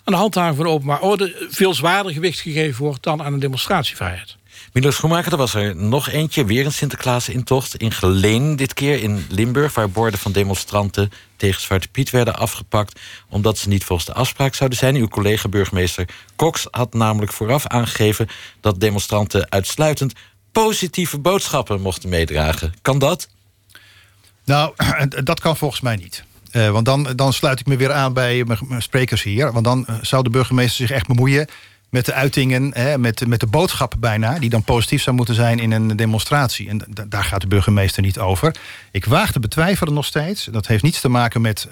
de handhaving van de openbare orde veel zwaarder gewicht gegeven wordt dan aan een demonstratievrijheid. Milo Schoenmaker, er was er nog eentje. Weer een Sinterklaasintocht in Geleen, dit keer in Limburg, waar borden van demonstranten tegen Zwarte-Piet werden afgepakt omdat ze niet volgens de afspraak zouden zijn. Uw collega burgemeester Koks had namelijk vooraf aangegeven dat demonstranten uitsluitend positieve boodschappen mochten meedragen. Kan dat? Nou, dat kan volgens mij niet. Want dan sluit ik me weer aan bij mijn sprekers hier. Want dan zou de burgemeester zich echt bemoeien met de uitingen, met de boodschap bijna, die dan positief zou moeten zijn in een demonstratie. En daar gaat de burgemeester niet over. Ik waag te betwijfelen nog steeds. Dat heeft niets te maken met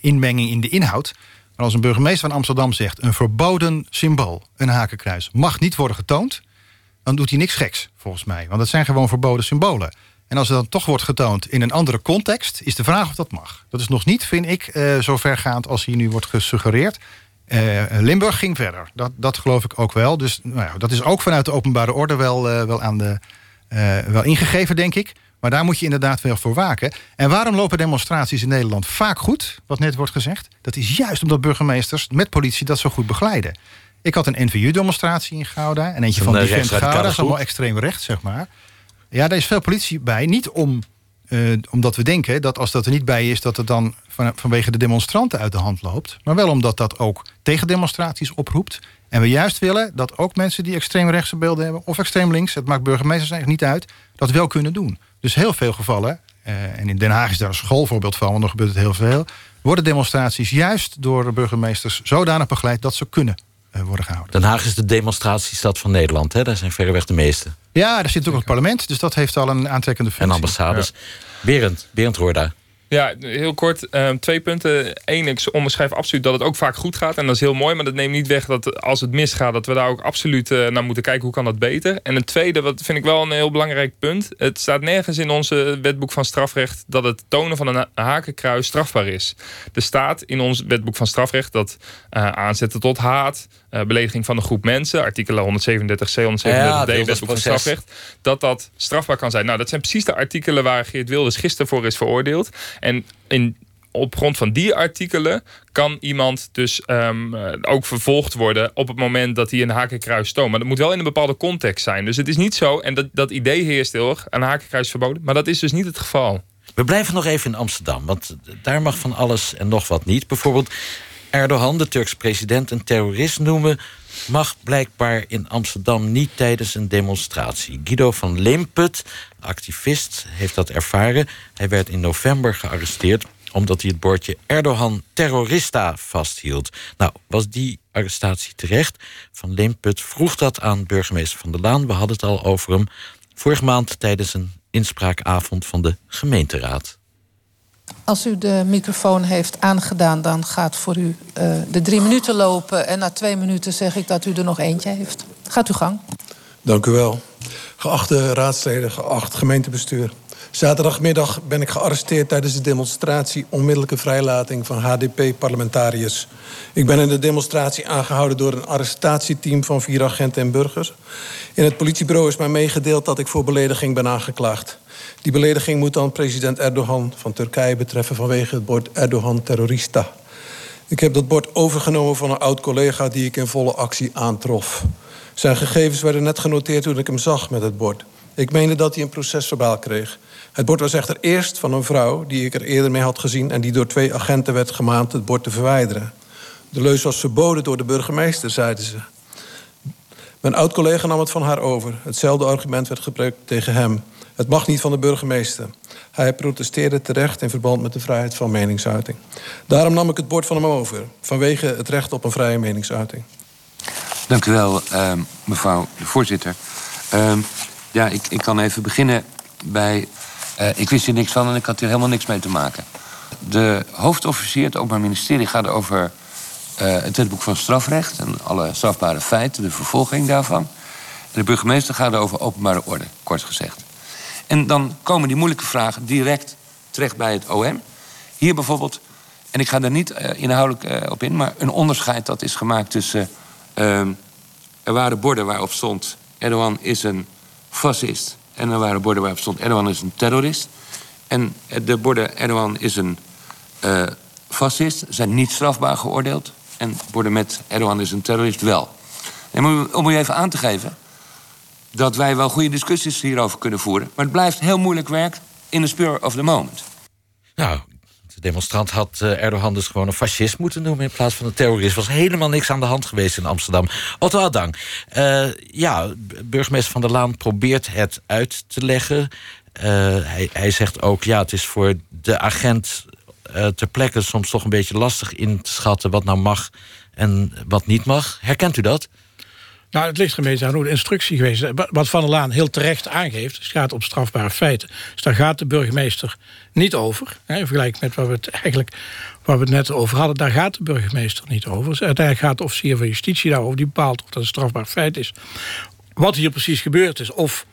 inmenging in de inhoud. Maar als een burgemeester van Amsterdam zegt, een verboden symbool, een hakenkruis, mag niet worden getoond, dan doet hij niks geks, volgens mij. Want dat zijn gewoon verboden symbolen. En als het dan toch wordt getoond in een andere context, is de vraag of dat mag. Dat is nog niet, vind ik, zo vergaand als hier nu wordt gesuggereerd. Limburg ging verder. Dat geloof ik ook wel. Dus dat is ook vanuit de openbare orde wel ingegeven, denk ik. Maar daar moet je inderdaad wel voor waken. En waarom lopen demonstraties in Nederland vaak goed, wat net wordt gezegd? Dat is juist omdat burgemeesters met politie dat zo goed begeleiden. Ik had een NVU-demonstratie in Gouda. En eentje van die vent Gouda, dat is allemaal extreem rechts, zeg maar. Ja, daar is veel politie bij. Niet omdat we denken dat als dat er niet bij is, dat het dan vanwege de demonstranten uit de hand loopt. Maar wel omdat dat ook tegendemonstraties oproept. En we juist willen dat ook mensen die extreemrechtse beelden hebben of extreem links, het maakt burgemeesters eigenlijk niet uit, dat wel kunnen doen. Dus heel veel gevallen, en in Den Haag is daar een schoolvoorbeeld van, want dan gebeurt het heel veel, worden demonstraties juist door de burgemeesters zodanig begeleid dat ze kunnen worden gehouden. Den Haag is de demonstratiestad van Nederland, hè? Daar zijn verreweg de meeste. Ja, daar zit ook het parlement, dus dat heeft al een aantrekkende functie. En ambassades. Ja. Berend Roorda. Ja, heel kort. Twee punten. Eén, ik onderschrijf absoluut dat het ook vaak goed gaat. En dat is heel mooi, maar dat neemt niet weg dat als het misgaat, dat we daar ook absoluut naar moeten kijken hoe kan dat beter. En het tweede, wat vind ik wel een heel belangrijk punt. Het staat nergens in onze wetboek van strafrecht dat het tonen van een hakenkruis strafbaar is. Er staat in ons wetboek van strafrecht dat aanzetten tot haat, belediging van een groep mensen, artikelen 137c, 137d, wetboek van strafrecht, dat strafbaar kan zijn. Nou, dat zijn precies de artikelen waar Geert Wilders gisteren voor is veroordeeld. En op grond van die artikelen kan iemand dus ook vervolgd worden op het moment dat hij een hakenkruis toont. Maar dat moet wel in een bepaalde context zijn. Dus het is niet zo, en dat idee heerst heel erg, een hakenkruis verboden. Maar dat is dus niet het geval. We blijven nog even in Amsterdam, want daar mag van alles en nog wat niet. Bijvoorbeeld Erdogan, de Turkse president, een terrorist noemen mag blijkbaar in Amsterdam niet tijdens een demonstratie. Guido van Limpet, activist, heeft dat ervaren. Hij werd in november gearresteerd omdat hij het bordje Erdogan terrorista vasthield. Nou, was die arrestatie terecht? Van Limpet vroeg dat aan burgemeester Van der Laan. We hadden het al over hem vorige maand tijdens een inspraakavond van de gemeenteraad. Als u de microfoon heeft aangedaan, dan gaat voor u de 3 minuten lopen. En na 2 minuten zeg ik dat u er nog eentje heeft. Gaat uw gang. Dank u wel. Geachte raadsleden, geacht gemeentebestuur. Zaterdagmiddag ben ik gearresteerd tijdens de demonstratie onmiddellijke vrijlating van HDP-parlementariërs. Ik ben in de demonstratie aangehouden door een arrestatieteam van 4 agenten en burgers. In het politiebureau is mij meegedeeld dat ik voor belediging ben aangeklaagd. Die belediging moet dan president Erdogan van Turkije betreffen vanwege het bord Erdogan terrorista. Ik heb dat bord overgenomen van een oud-collega die ik in volle actie aantrof. Zijn gegevens werden net genoteerd toen ik hem zag met het bord. Ik meende dat hij een procesverbaal kreeg. Het bord was echter eerst van een vrouw die ik er eerder mee had gezien en die door 2 agenten werd gemaand het bord te verwijderen. De leus was verboden door de burgemeester, zeiden ze. Mijn oud-collega nam het van haar over. Hetzelfde argument werd gebruikt tegen hem. Het mag niet van de burgemeester. Hij protesteerde terecht in verband met de vrijheid van meningsuiting. Daarom nam ik het bord van hem over, vanwege het recht op een vrije meningsuiting. Dank u wel, mevrouw de voorzitter. Ik kan even beginnen bij... ik wist hier niks van en ik had hier helemaal niks mee te maken. De hoofdofficier, het Openbaar Ministerie, gaat over het wetboek van strafrecht en alle strafbare feiten, de vervolging daarvan. En de burgemeester gaat over openbare orde, kort gezegd. En dan komen die moeilijke vragen direct terecht bij het OM. Hier bijvoorbeeld, en ik ga daar niet inhoudelijk op in, maar een onderscheid dat is gemaakt tussen... er waren borden waarop stond Erdogan is een fascist. En er waren borden waarop stond Erdogan is een terrorist. En de borden Erdogan is een fascist zijn niet strafbaar geoordeeld. En borden met Erdogan is een terrorist wel. En om u even aan te geven... dat wij wel goede discussies hierover kunnen voeren. Maar het blijft heel moeilijk werk in the spur of the moment. Nou, de demonstrant had Erdogan dus gewoon een fascist moeten noemen in plaats van een terrorist. Was helemaal niks aan de hand geweest in Amsterdam. Otto Adang, burgemeester Van der Laan probeert het uit te leggen. Hij zegt ook, ja, het is voor de agent ter plekke soms toch een beetje lastig in te schatten wat nou mag en wat niet mag. Herkent u dat? Nou, het ligt er een beetje aan hoe de instructie geweest is. Wat Van der Laan heel terecht aangeeft, het gaat om strafbare feiten. Dus daar gaat de burgemeester niet over. Hè, in vergelijking met waar we het net over hadden, daar gaat de burgemeester niet over. Dus uiteindelijk gaat de officier van justitie daarover, die bepaalt of dat een strafbaar feit is. Wat hier precies gebeurd is, of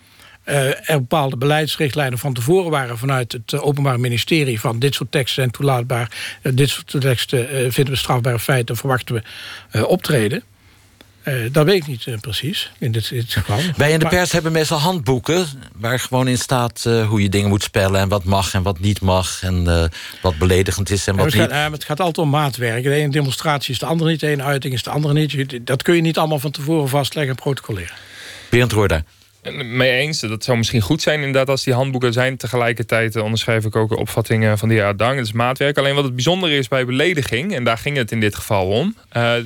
er bepaalde beleidsrichtlijnen van tevoren waren vanuit het Openbaar Ministerie van dit soort teksten zijn toelaatbaar, dit soort teksten vinden we strafbare feiten, verwachten we optreden. Dat weet ik niet precies, in dit geval. Wij in de pers hebben meestal handboeken waar gewoon in staat hoe je dingen moet spellen en wat mag en wat niet mag en wat beledigend is en wat niet. Het gaat altijd om maatwerk. De ene demonstratie is de andere niet, de ene uiting is de andere niet. Dat kun je niet allemaal van tevoren vastleggen en protocoleren. Berend Roorda. Mee eens, dat zou misschien goed zijn inderdaad als die handboeken zijn. Tegelijkertijd onderschrijf ik ook de opvattingen van de heer Adang. Het is maatwerk. Alleen wat het bijzondere is bij belediging, en daar ging het in dit geval om.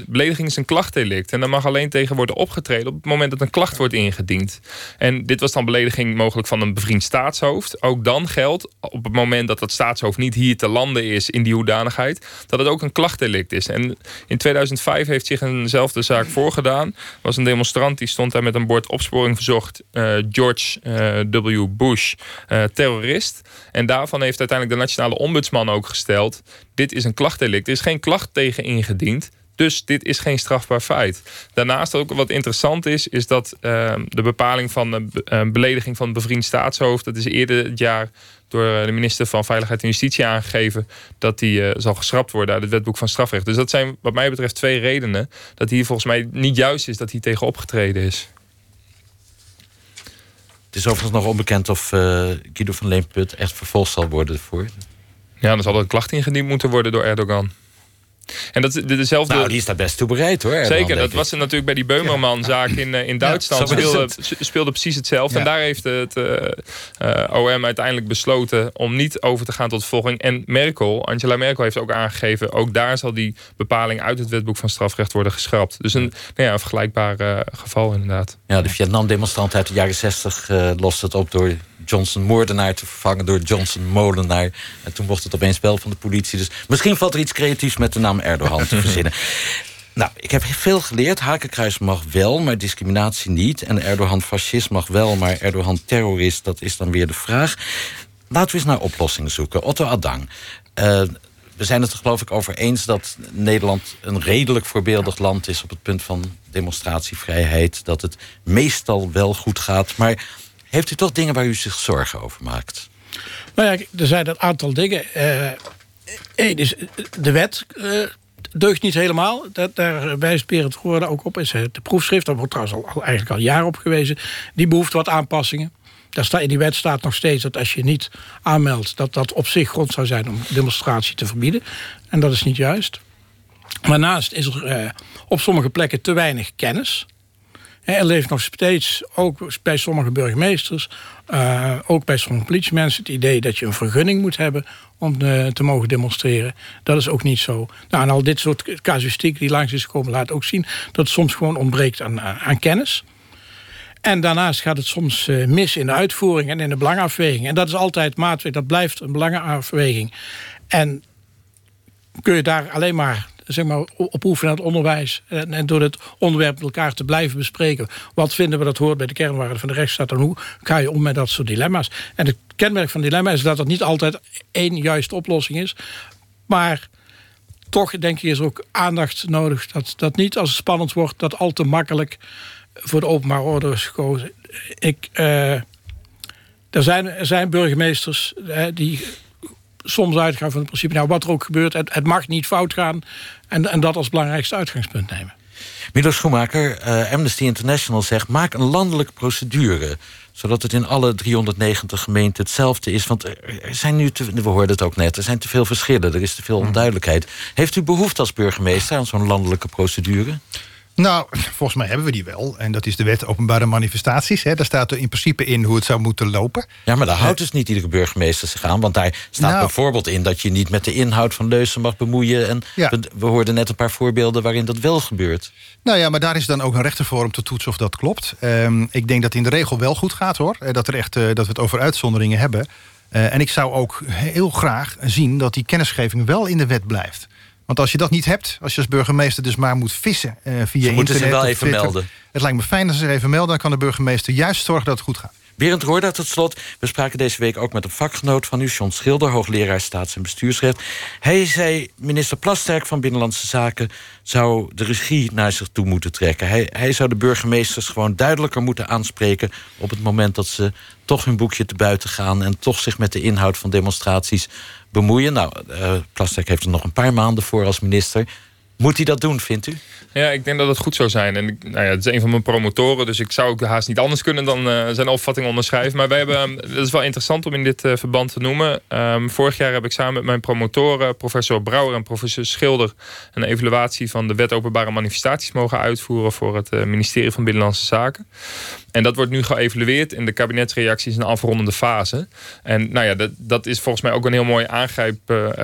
Belediging is een klachtdelict. En daar mag alleen tegen worden opgetreden op het moment dat een klacht wordt ingediend. En dit was dan belediging mogelijk van een bevriend staatshoofd. Ook dan geldt, op het moment dat dat staatshoofd niet hier te landen is in die hoedanigheid, dat het ook een klachtdelict is. En in 2005 heeft zich eenzelfde zaak voorgedaan. Er was een demonstrant die stond daar met een bord opsporing verzocht. George W. Bush, terrorist. En daarvan heeft uiteindelijk de nationale ombudsman ook gesteld, dit is een klachtdelict. Er is geen klacht tegen ingediend. Dus dit is geen strafbaar feit. Daarnaast ook wat interessant is dat de bepaling van belediging van het bevriend staatshoofd, dat is eerder het jaar door de minister van Veiligheid en Justitie aangegeven dat die zal geschrapt worden uit het wetboek van strafrecht. Dus dat zijn wat mij betreft twee redenen dat hier volgens mij niet juist is dat hier tegen opgetreden is. Het is overigens nog onbekend of Guido van Leemput echt vervolgd zal worden voor. Ja, dan zal er een klacht ingediend moeten worden door Erdogan. En dat is dezelfde. Nou, die is daar best toe bereid hoor. Erdogan, zeker, dat was er natuurlijk bij die Beumerman-zaak in Duitsland. Ja, speelde precies hetzelfde. Ja. En daar heeft het OM uiteindelijk besloten om niet over te gaan tot vervolging. En Angela Merkel heeft ook aangegeven, ook daar zal die bepaling uit het wetboek van strafrecht worden geschrapt. Dus een vergelijkbaar geval inderdaad. Ja, de Vietnam-demonstrant uit de jaren 60 lost het op door Johnson moordenaar te vervangen door Johnson molenaar. En toen mocht het opeens wel van de politie. Dus misschien valt er iets creatiefs met de naam Erdogan te verzinnen. Nou, ik heb veel geleerd. Hakenkruis mag wel, maar discriminatie niet. En Erdogan fascist mag wel, maar Erdogan terrorist, dat is dan weer de vraag. Laten we eens naar oplossingen zoeken. Otto Adang. We zijn het er geloof ik over eens dat Nederland een redelijk voorbeeldig land is op het punt van demonstratievrijheid. Dat het meestal wel goed gaat, maar heeft u toch dingen waar u zich zorgen over maakt? Nou ja, er zijn een aantal dingen. Eén is, de wet deugt niet helemaal. Daar wijst Berend Roorda ook op. Is de proefschrift, daar wordt trouwens al jaren op gewezen. Die behoeft wat aanpassingen. In die wet staat nog steeds dat als je niet aanmeldt, dat op zich grond zou zijn om demonstratie te verbieden. En dat is niet juist. Daarnaast is er op sommige plekken te weinig kennis. Er leeft nog steeds, ook bij sommige burgemeesters, ook bij sommige politiemensen, het idee dat je een vergunning moet hebben om te mogen demonstreren. Dat is ook niet zo. Nou, en al dit soort casuïstiek die langs is gekomen laat ook zien dat het soms gewoon ontbreekt aan kennis. En daarnaast gaat het soms mis in de uitvoering en in de belangafweging. En dat is altijd maatwerk, dat blijft een belangafweging. En kun je daar alleen maar op oefenen aan het onderwijs en door het onderwerp met elkaar te blijven bespreken. Wat vinden we dat hoort bij de kernwaarden van de rechtsstaat en hoe ga je om met dat soort dilemma's? En het kenmerk van het dilemma is dat het niet altijd één juiste oplossing is, maar toch denk ik is er ook aandacht nodig dat niet als het spannend wordt, dat al te makkelijk voor de openbare orde is gekozen. Er zijn burgemeesters die soms uitgaan van het principe, wat er ook gebeurt, het mag niet fout gaan. En dat als belangrijkste uitgangspunt nemen. Milo Schoenmaker, Amnesty International zegt, maak een landelijke procedure, zodat het in alle 390 gemeenten hetzelfde is. Want er zijn we hoorden het ook net, er zijn te veel verschillen, er is te veel onduidelijkheid. Heeft u behoefte als burgemeester aan zo'n landelijke procedure? Nou, volgens mij hebben we die wel. En dat is de wet openbare manifestaties. Hè. Daar staat er in principe in hoe het zou moeten lopen. Ja, maar daar houdt dus niet iedere burgemeester zich aan. Want daar staat bijvoorbeeld in dat je niet met de inhoud van leuzen mag bemoeien. En we hoorden net een paar voorbeelden waarin dat wel gebeurt. Nou ja, maar daar is dan ook een rechter voor om te toetsen of dat klopt. Ik denk dat het in de regel wel goed gaat, hoor. Dat we het over uitzonderingen hebben. En ik zou ook heel graag zien dat die kennisgeving wel in de wet blijft. Want als je dat niet hebt, als je als burgemeester dus maar moet vissen via internet... Ze moeten ze wel even melden. Het lijkt me fijn dat ze er even melden. Dan kan de burgemeester juist zorgen dat het goed gaat. Berend Roorda tot slot. We spraken deze week ook met een vakgenoot van u, John Schilder, hoogleraar staats- en bestuursrecht. Hij zei, minister Plasterk van Binnenlandse Zaken zou de regie naar zich toe moeten trekken. Hij zou de burgemeesters gewoon duidelijker moeten aanspreken op het moment dat ze toch hun boekje te buiten gaan en toch zich met de inhoud van demonstraties bemoeien. Nou, Plasterk heeft er nog een paar maanden voor als minister. Moet hij dat doen, vindt u? Ja, ik denk dat het goed zou zijn. En het is een van mijn promotoren, dus ik zou ook haast niet anders kunnen dan zijn opvatting onderschrijven. Maar wij hebben, dat is wel interessant om in dit verband te noemen. Vorig jaar heb ik samen met mijn promotoren, professor Brouwer en professor Schilder, een evaluatie van de wet openbare manifestaties mogen uitvoeren voor het ministerie van Binnenlandse Zaken. En dat wordt nu geëvalueerd in de kabinetsreacties in een afrondende fase. En dat is volgens mij ook een heel mooi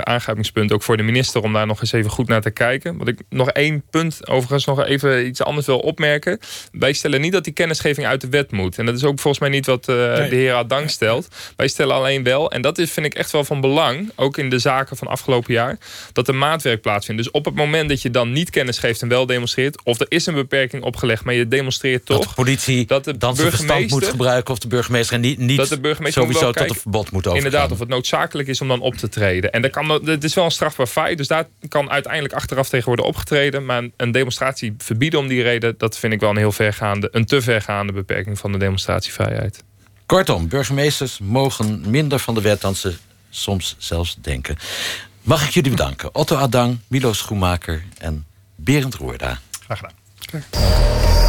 aangrijpingspunt, ook voor de minister, om daar nog eens even goed naar te kijken. Want ik nog één punt, overigens nog even iets anders wil opmerken. Wij stellen niet dat die kennisgeving uit de wet moet. En dat is ook volgens mij niet wat de heer Adang stelt. Wij stellen alleen wel, en dat is, vind ik echt wel van belang, ook in de zaken van afgelopen jaar, dat er maatwerk plaatsvindt. Dus op het moment dat je dan niet kennis geeft en wel demonstreert, of er is een beperking opgelegd, maar je demonstreert toch. Dat de politie dan zijn verstand moet gebruiken, of de burgemeester niet sowieso tot een verbod moet overgaan. Inderdaad, of het noodzakelijk is om dan op te treden. En dat is wel een strafbaar feit, dus daar kan uiteindelijk achteraf tegen worden opgetreden. Maar een demonstratie verbieden om die reden, dat vind ik wel een te vergaande beperking van de demonstratievrijheid. Kortom, burgemeesters mogen minder van de wet dan ze soms zelfs denken. Mag ik jullie bedanken. Otto Adang, Milo Schoenmaker en Berend Roorda. Graag gedaan.